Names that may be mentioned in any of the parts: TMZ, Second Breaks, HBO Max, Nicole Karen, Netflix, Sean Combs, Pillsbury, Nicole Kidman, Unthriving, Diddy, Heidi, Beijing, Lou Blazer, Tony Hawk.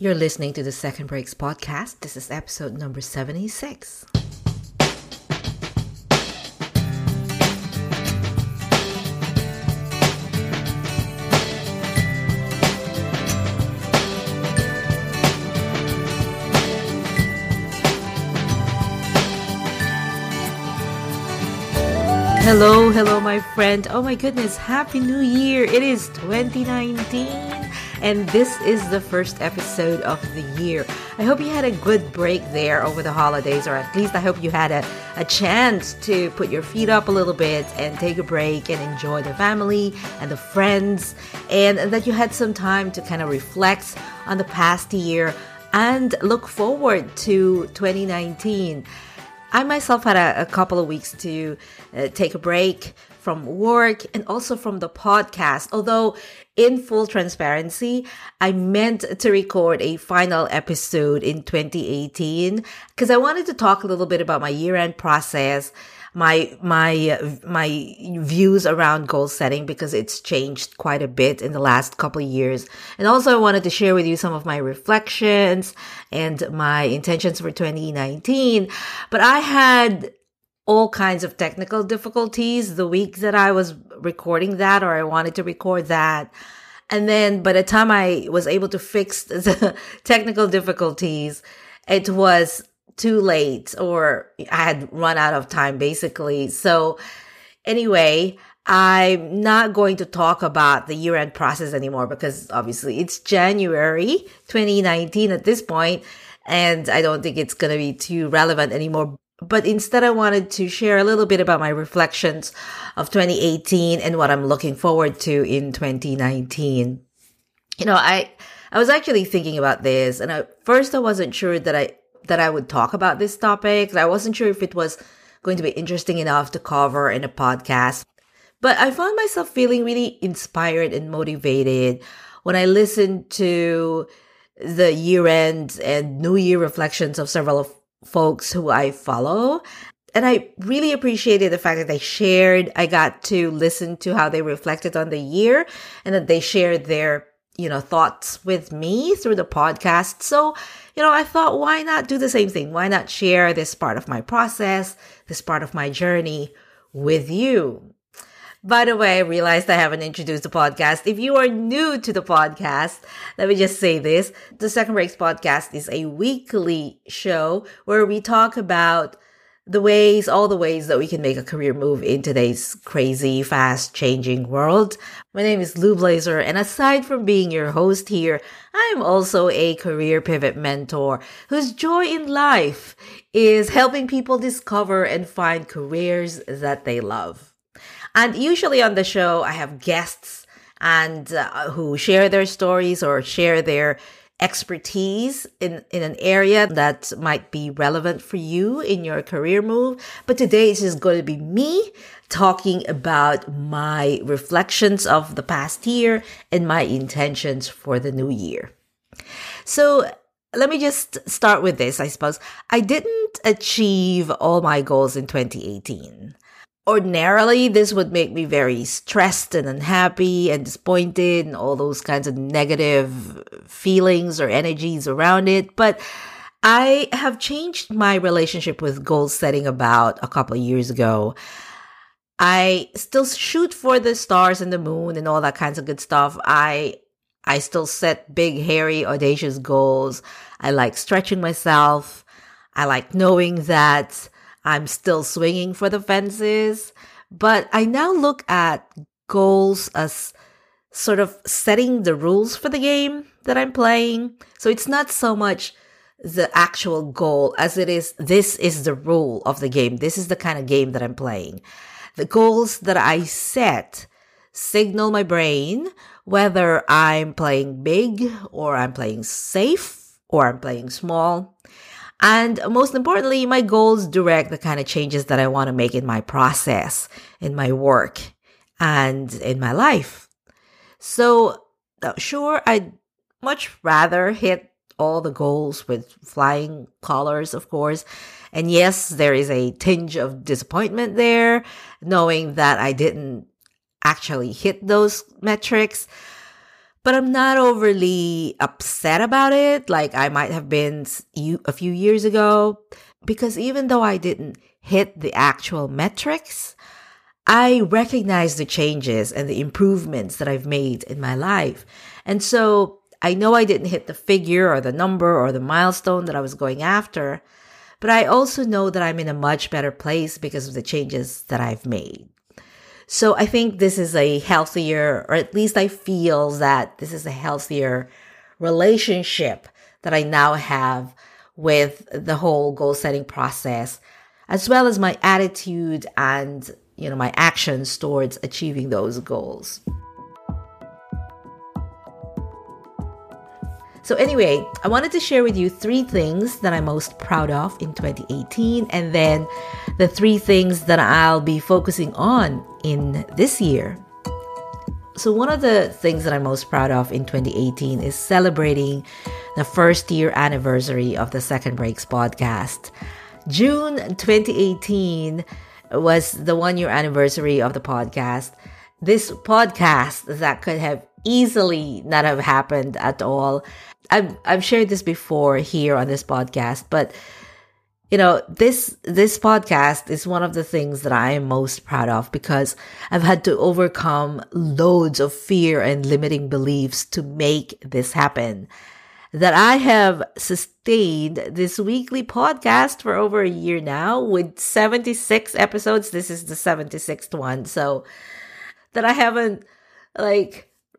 You're listening to the Second Breaks podcast. This is episode number 76. Hello, my friend. Oh my goodness, Happy New Year. It is 2019 and this is the first episode of the year. I hope you had a good break there over the holidays, or at least I hope you had a chance to put your feet up a little bit and take a break and enjoy the family and the friends, and that you had some time to kind of reflect on the past year and look forward to 2019. I myself had a couple of weeks to take a break from work and also from the podcast. Although, in full transparency, I meant to record a final episode in 2018 because I wanted to talk a little bit about my year-end process, my views around goal setting, because it's changed quite a bit in the last couple of years. And also I wanted to share with you some of my reflections and my intentions for 2019. But I had all kinds of technical difficulties the week that I was recording that, or I wanted to record that. And then by the time I was able to fix the technical difficulties, it was too late, or I had run out of time basically. So anyway, I'm not going to talk about the year-end process anymore because obviously it's January 2019 at this point, and I don't think it's going to be too relevant anymore. But instead, I wanted to share a little bit about my reflections of 2018 and what I'm looking forward to in 2019. You know, I was actually thinking about this, and at first I wasn't sure that I would talk about this topic. I wasn't sure if it was going to be interesting enough to cover in a podcast. But I found myself feeling really inspired and motivated when I listened to the year-end and New Year reflections of several folks who I follow. And I really appreciated the fact that they shared. I got to listen to how they reflected on the year and that they shared their thoughts with me through the podcast. So, I thought, why not do the same thing? Why not share this part of my process, this part of my journey with you? By the way, I realized I haven't introduced the podcast. If you are new to the podcast, let me just say this. The Second Breaks podcast is a weekly show where we talk about all the ways that we can make a career move in today's crazy, fast-changing world. My name is Lou Blazer, and aside from being your host here, I'm also a career pivot mentor whose joy in life is helping people discover and find careers that they love. And usually on the show, I have guests and who share their stories or share their expertise in an area that might be relevant for you in your career move. But today it's just going to be me talking about my reflections of the past year and my intentions for the new year. So let me just start with this, I suppose. I didn't achieve all my goals in 2018. Ordinarily, this would make me very stressed and unhappy and disappointed and all those kinds of negative feelings or energies around it. But I have changed my relationship with goal setting about a couple of years ago. I still shoot for the stars and the moon and all that kinds of good stuff. I still set big, hairy, audacious goals. I like stretching myself. I like knowing that I'm still swinging for the fences, but I now look at goals as sort of setting the rules for the game that I'm playing. So it's not so much the actual goal as it is, this is the rule of the game. This is the kind of game that I'm playing. The goals that I set signal my brain whether I'm playing big or I'm playing safe or I'm playing small. And most importantly, my goals direct the kind of changes that I want to make in my process, in my work, and in my life. So sure, I'd much rather hit all the goals with flying colors, of course. And yes, there is a tinge of disappointment there, knowing that I didn't actually hit those metrics. But I'm not overly upset about it, like I might have been a few years ago, because even though I didn't hit the actual metrics, I recognize the changes and the improvements that I've made in my life. And so I know I didn't hit the figure or the number or the milestone that I was going after, but I also know that I'm in a much better place because of the changes that I've made. So I think this is a healthier, or at least I feel that this is a healthier relationship that I now have with the whole goal setting process, as well as my attitude and, you know, my actions towards achieving those goals. So anyway, I wanted to share with you 3 things that I'm most proud of in 2018, and then the 3 things that I'll be focusing on in this year. So one of the things that I'm most proud of in 2018 is celebrating the first year anniversary of the Second Breaks podcast. June 2018 was the 1-year anniversary of the podcast. This podcast that could have easily not have happened at all. I've shared this before here on this podcast, but you know, this podcast is one of the things that I am most proud of because I've had to overcome loads of fear and limiting beliefs to make this happen. That I have sustained this weekly podcast for over a year now with 76 episodes. This is the 76th one. So that I haven't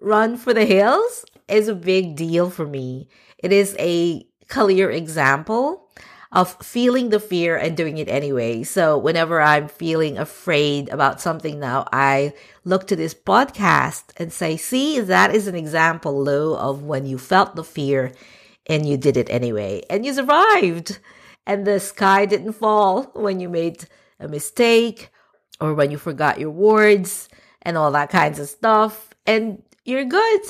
run for the hills is a big deal for me. It is a clear example of feeling the fear and doing it anyway. So whenever I'm feeling afraid about something now, I look to this podcast and say, see, that is an example, Lou, of when you felt the fear and you did it anyway. And you survived. And the sky didn't fall when you made a mistake or when you forgot your words and all that kinds of stuff. And you're good.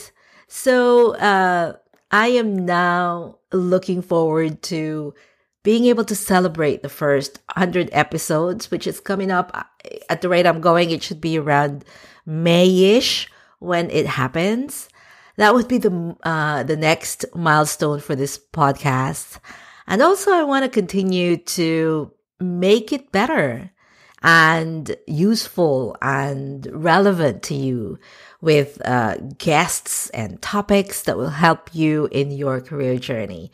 So I am now looking forward to being able to celebrate the first 100 episodes, which is coming up at the rate I'm going. It should be around May-ish when it happens. That would be the next milestone for this podcast. And also I want to continue to make it better and useful and relevant to you with guests and topics that will help you in your career journey.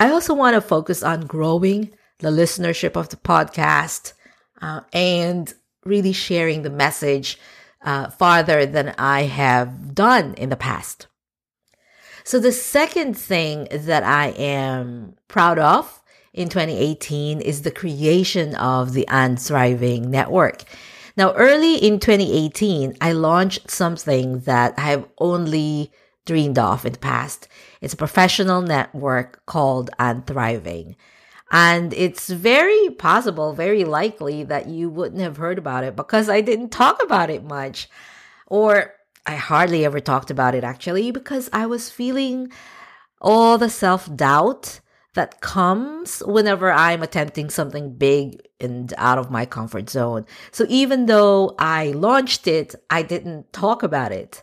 I also want to focus on growing the listenership of the podcast and really sharing the message farther than I have done in the past. So the second thing that I am proud of in 2018 is the creation of the Unthriving Network. Now, early in 2018, I launched something that I have only dreamed of in the past. It's a professional network called Unthriving. And it's very possible, very likely that you wouldn't have heard about it because I didn't talk about it much. Or I hardly ever talked about it actually because I was feeling all the self-doubt that comes whenever I'm attempting something big and out of my comfort zone. So even though I launched it, I didn't talk about it.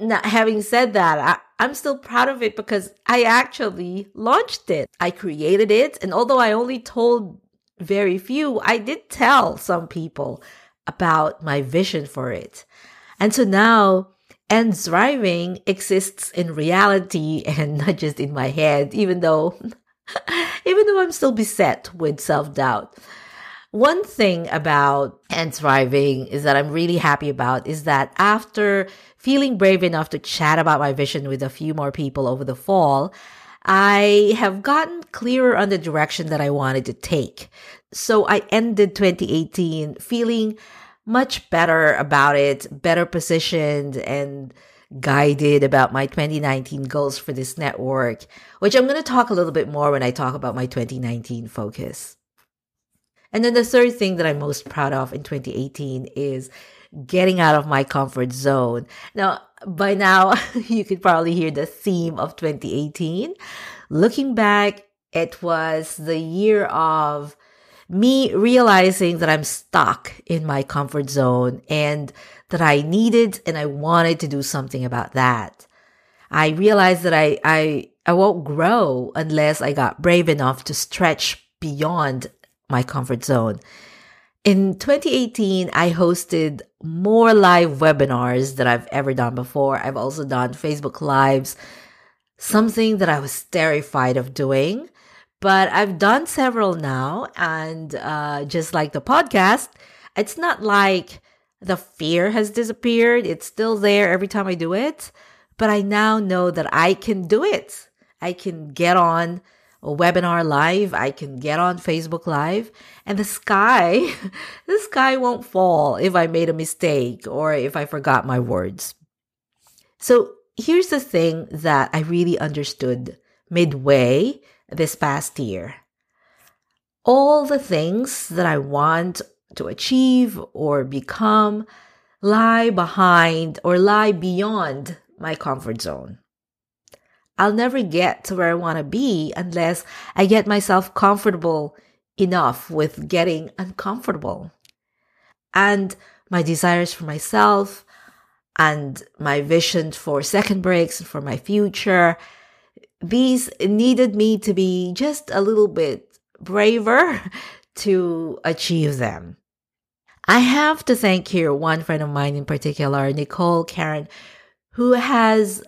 Now, having said that, I'm still proud of it because I actually launched it. I created it. And although I only told very few, I did tell some people about my vision for it. And so now Unthriving exists in reality and not just in my head, even though I'm still beset with self-doubt. One thing about Unthriving is that I'm really happy about is that after feeling brave enough to chat about my vision with a few more people over the fall, I have gotten clearer on the direction that I wanted to take. So I ended 2018 feeling much better about it, better positioned and guided about my 2019 goals for this network, which I'm going to talk a little bit more when I talk about my 2019 focus. And then the third thing that I'm most proud of in 2018 is getting out of my comfort zone. Now, by now, you could probably hear the theme of 2018. Looking back, it was the year of me realizing that I'm stuck in my comfort zone and that I needed and I wanted to do something about that. I realized that I won't grow unless I got brave enough to stretch beyond my comfort zone. In 2018, I hosted more live webinars than I've ever done before. I've also done Facebook Lives, something that I was terrified of doing, but I've done several now. And just like the podcast, it's not like the fear has disappeared. It's still there every time I do it, but I now know that I can do it. I can get on a webinar live, I can get on Facebook Live, and the sky won't fall if I made a mistake or if I forgot my words. So here's the thing that I really understood midway this past year. All the things that I want to achieve or become lie behind or lie beyond my comfort zone. I'll never get to where I want to be unless I get myself comfortable enough with getting uncomfortable. And my desires for myself and my vision for Second Breaks and for my future, these needed me to be just a little bit braver to achieve them. I have to thank here one friend of mine in particular, Nicole Karen, who has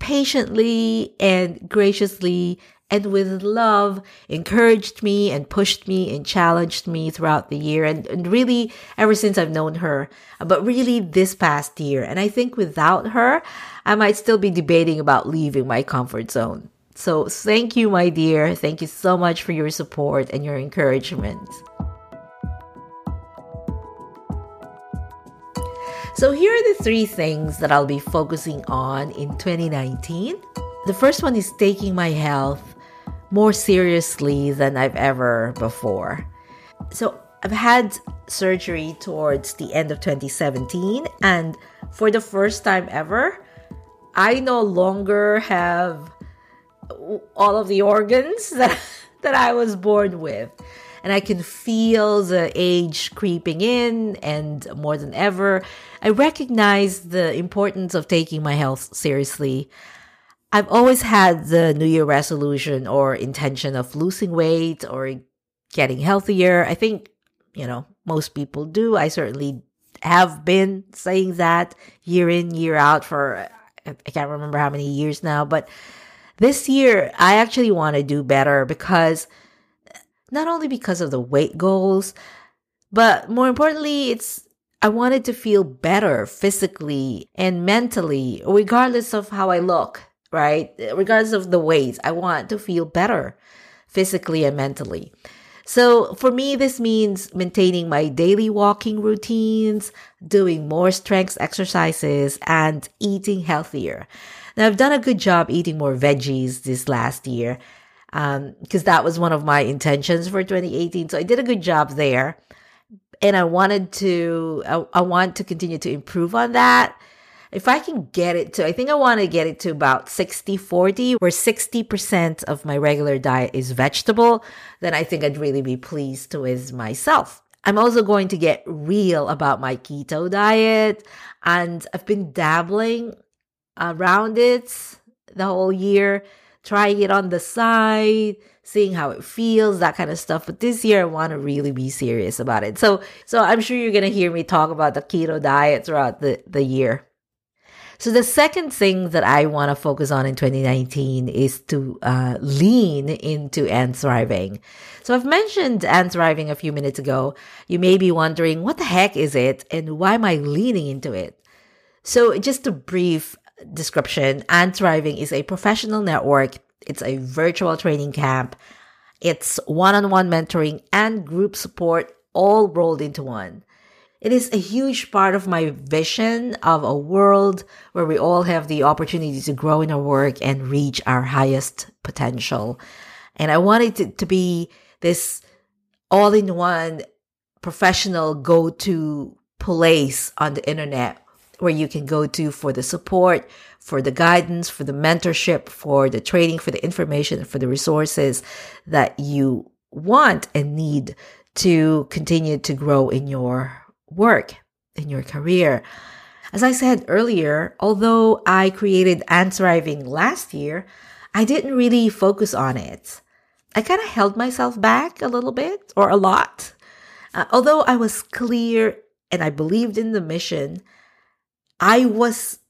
patiently and graciously and with love encouraged me and pushed me and challenged me throughout the year and really ever since I've known her, but really this past year. And I think without her, I might still be debating about leaving my comfort zone. So thank you, my dear. Thank you so much for your support and your encouragement. So here are the three things that I'll be focusing on in 2019. The first one is taking my health more seriously than I've ever before. So I've had surgery towards the end of 2017, and for the first time ever, I no longer have all of the organs that I was born with. And I can feel the age creeping in, and more than ever, I recognize the importance of taking my health seriously. I've always had the New Year resolution or intention of losing weight or getting healthier. I think, most people do. I certainly have been saying that year in, year out for, I can't remember how many years now, but this year, I actually want to do better because not only because of the weight goals, but more importantly, I wanted to feel better physically and mentally, regardless of how I look, right? Regardless of the weight, I want to feel better physically and mentally. So for me, this means maintaining my daily walking routines, doing more strength exercises, and eating healthier. Now, I've done a good job eating more veggies this last year, because that was one of my intentions for 2018. So I did a good job there. And I want to continue to improve on that. If I can get it to, I think I want to get it to about 60-40, where 60% of my regular diet is vegetable, then I think I'd really be pleased with myself. I'm also going to get real about my keto diet. And I've been dabbling around it the whole year, trying it on the side, seeing how it feels, that kind of stuff. But this year, I want to really be serious about it. So I'm sure you're going to hear me talk about the keto diet throughout the year. So the second thing that I want to focus on in 2019 is to lean into Unthriving. So I've mentioned Unthriving a few minutes ago. You may be wondering, what the heck is it and why am I leaning into it? So just a brief description, Unthriving is a professional network. It's a virtual training camp. It's one-on-one mentoring and group support all rolled into one. It is a huge part of my vision of a world where we all have the opportunity to grow in our work and reach our highest potential. And I wanted it to be this all-in-one professional go-to place on the internet where you can go to for the support, for the guidance, for the mentorship, for the training, for the information, for the resources that you want and need to continue to grow in your work, in your career. As I said earlier, although I created Unthriving last year, I didn't really focus on it. I kind of held myself back a little bit or a lot. Although I was clear and I believed in the mission, I wasn't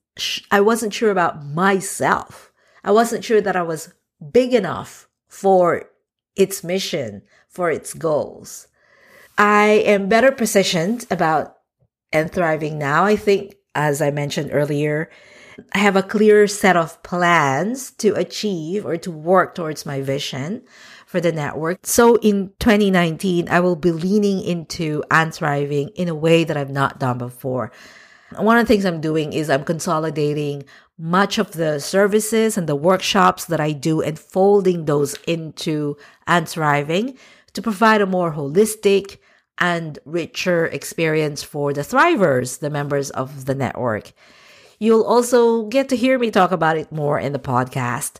sure about myself. I wasn't sure that I was big enough for its mission, for its goals. I am better positioned about Unthriving now. I think, as I mentioned earlier, I have a clearer set of plans to achieve or to work towards my vision for the network. So in 2019, I will be leaning into Unthriving in a way that I've not done before. One of the things I'm doing is I'm consolidating much of the services and the workshops that I do and folding those into Unthriving to provide a more holistic and richer experience for the thrivers, the members of the network. You'll also get to hear me talk about it more in the podcast.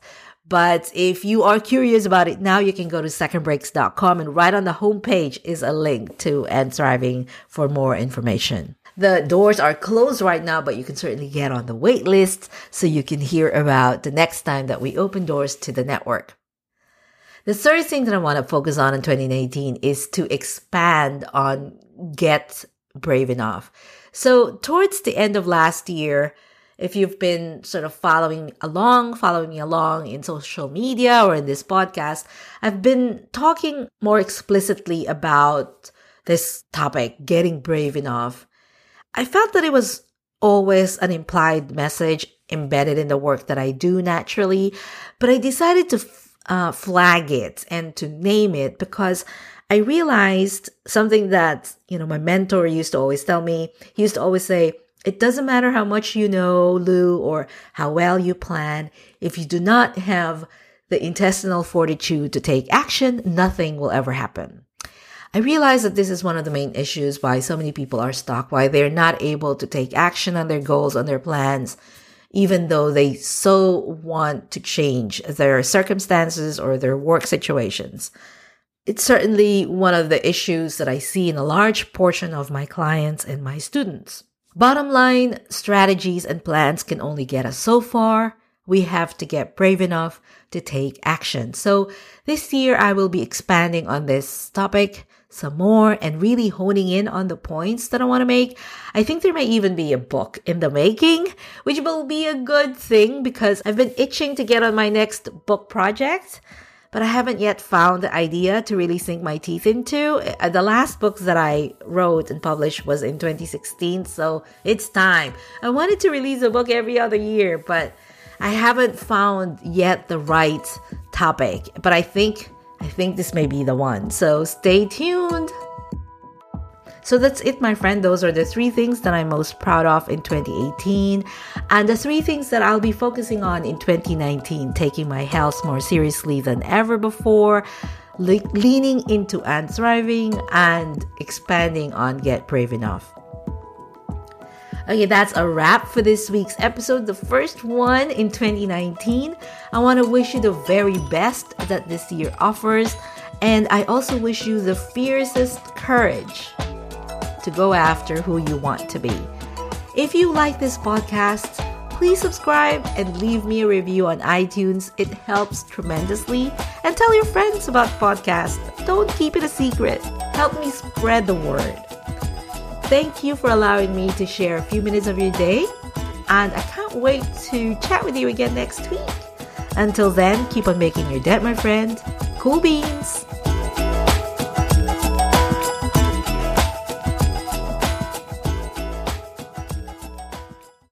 But if you are curious about it now, you can go to secondbreaks.com and right on the homepage is a link to Unthriving for more information. The doors are closed right now, but you can certainly get on the wait list so you can hear about the next time that we open doors to the network. The third thing that I want to focus on in 2019 is to expand on Get Brave Enough. So towards the end of last year, if you've been sort of following me along in social media or in this podcast, I've been talking more explicitly about this topic, getting brave enough. I felt that it was always an implied message embedded in the work that I do naturally, but I decided to flag it and to name it because I realized something that, my mentor used to always tell me. He used to always say, it doesn't matter how much you know, Lou, or how well you plan. If you do not have the intestinal fortitude to take action, nothing will ever happen. I realize that this is one of the main issues why so many people are stuck, why they're not able to take action on their goals, on their plans, even though they so want to change their circumstances or their work situations. It's certainly one of the issues that I see in a large portion of my clients and my students. Bottom line, strategies and plans can only get us so far. We have to get brave enough to take action. So this year, I will be expanding on this topic some more and really honing in on the points that I want to make. I think there may even be a book in the making, which will be a good thing because I've been itching to get on my next book project, but I haven't yet found the idea to really sink my teeth into. The last book that I wrote and published was in 2016, so it's time. I wanted to release a book every other year, but I haven't found yet the right topic, but I think this may be the one. So stay tuned. So that's it, my friend. Those are the three things that I'm most proud of in 2018 and the three things that I'll be focusing on in 2019, taking my health more seriously than ever before, leaning into Unthriving, and expanding on Get Brave Enough. Okay, that's a wrap for this week's episode, the first one in 2019. I want to wish you the very best that this year offers, and I also wish you the fiercest courage to go after who you want to be. If you like this podcast, please subscribe and leave me a review on iTunes. It helps tremendously. And tell your friends about the podcast. Don't keep it a secret. Help me spread the word. Thank you for allowing me to share a few minutes of your day, and I can't wait to chat with you again next week. Until then, keep on making your dent, my friend. Cool beans!